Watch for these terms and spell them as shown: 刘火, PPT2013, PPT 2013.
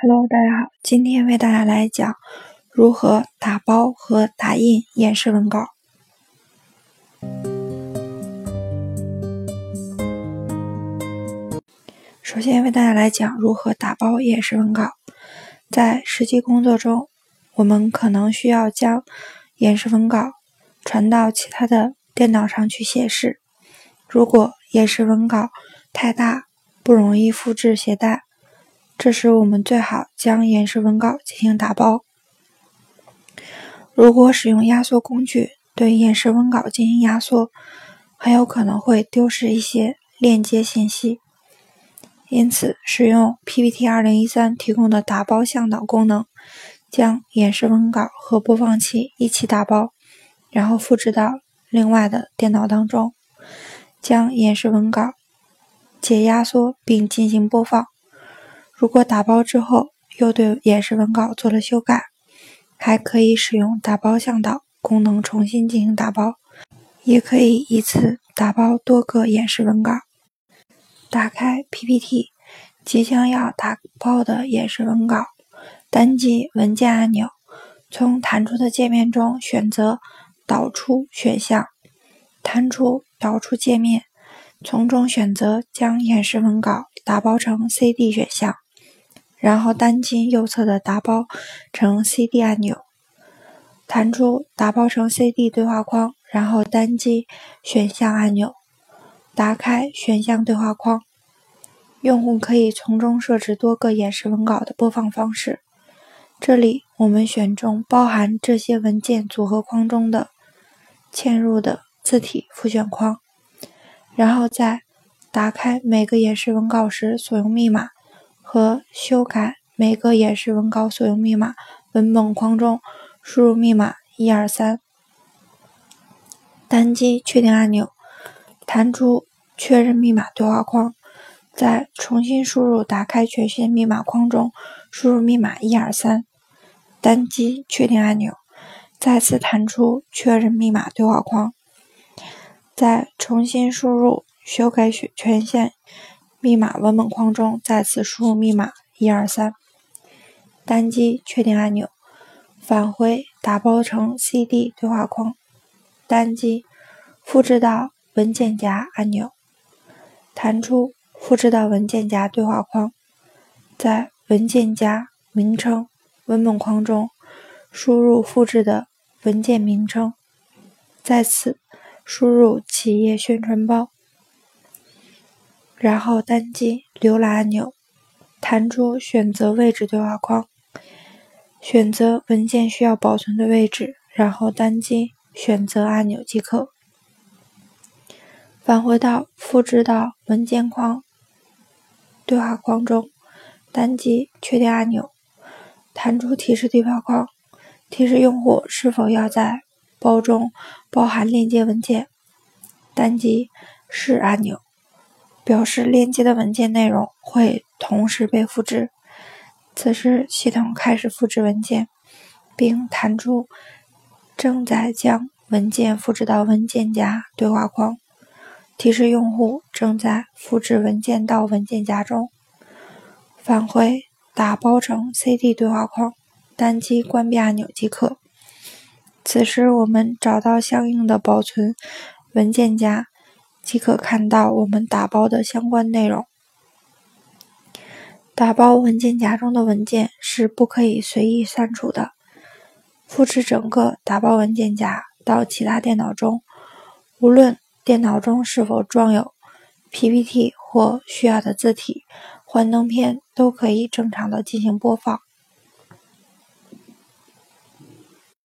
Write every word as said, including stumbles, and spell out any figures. Hello， 大家好，今天为大家来讲如何打包和打印演示文稿。首先为大家来讲如何打包演示文稿。在实际工作中，我们可能需要将演示文稿传到其他的电脑上去显示。如果演示文稿太大，不容易复制携带，这时我们最好将演示文稿进行打包。如果使用压缩工具对演示文稿进行压缩，很有可能会丢失一些链接信息。因此，使用 P P T 二零一三 提供的打包向导功能，将演示文稿和播放器一起打包，然后复制到另外的电脑当中，将演示文稿解压缩并进行播放。如果打包之后又对演示文稿做了修改，还可以使用打包向导功能重新进行打包，也可以一次打包多个演示文稿。打开 P P T， 即将要打包的演示文稿，单击文件按钮，从弹出的界面中选择导出选项，弹出导出界面，从中选择将演示文稿打包成 C D 选项。然后单击右侧的打包成 C D 按钮，弹出打包成 C D 对话框，然后单击选项按钮，打开选项对话框。用户可以从中设置多个演示文稿的播放方式。这里我们选中包含这些文件组合框中的嵌入的字体复选框，然后在打开每个演示文稿时所用密码和修改每个演示文稿所用密码文本框中输入密码一二三，单击确定按钮，弹出确认密码对话框，再重新输入打开全新密码框中输入密码一二三，单击确定按钮，再次弹出确认密码对话框，再重新输入修改权限密码文本框中再次输入密码一二三，单击确定按钮，返回打包成 C D 对话框，单击复制到文件夹按钮，弹出复制到文件夹对话框，在文件夹名称文本框中输入复制的文件名称，再次输入企业宣传包，然后单击浏览按钮，弹出选择位置对话框，选择文件需要保存的位置，然后单击选择按钮即可。返回到复制到文件框对话框中，单击确定按钮，弹出提示对话框，提示用户是否要在包中包含链接文件，单击是按钮，表示链接的文件内容会同时被复制。此时系统开始复制文件，并弹出正在将文件复制到文件夹对话框，提示用户正在复制文件到文件夹中。返回打包成 C D 对话框，单击关闭按钮即可。此时我们找到相应的保存文件夹，即可看到我们打包的相关内容。打包文件夹中的文件是不可以随意删除的。复制整个打包文件夹到其他电脑中，无论电脑中是否装有 P P T 或需要的字体、幻灯片，都可以正常的进行播放。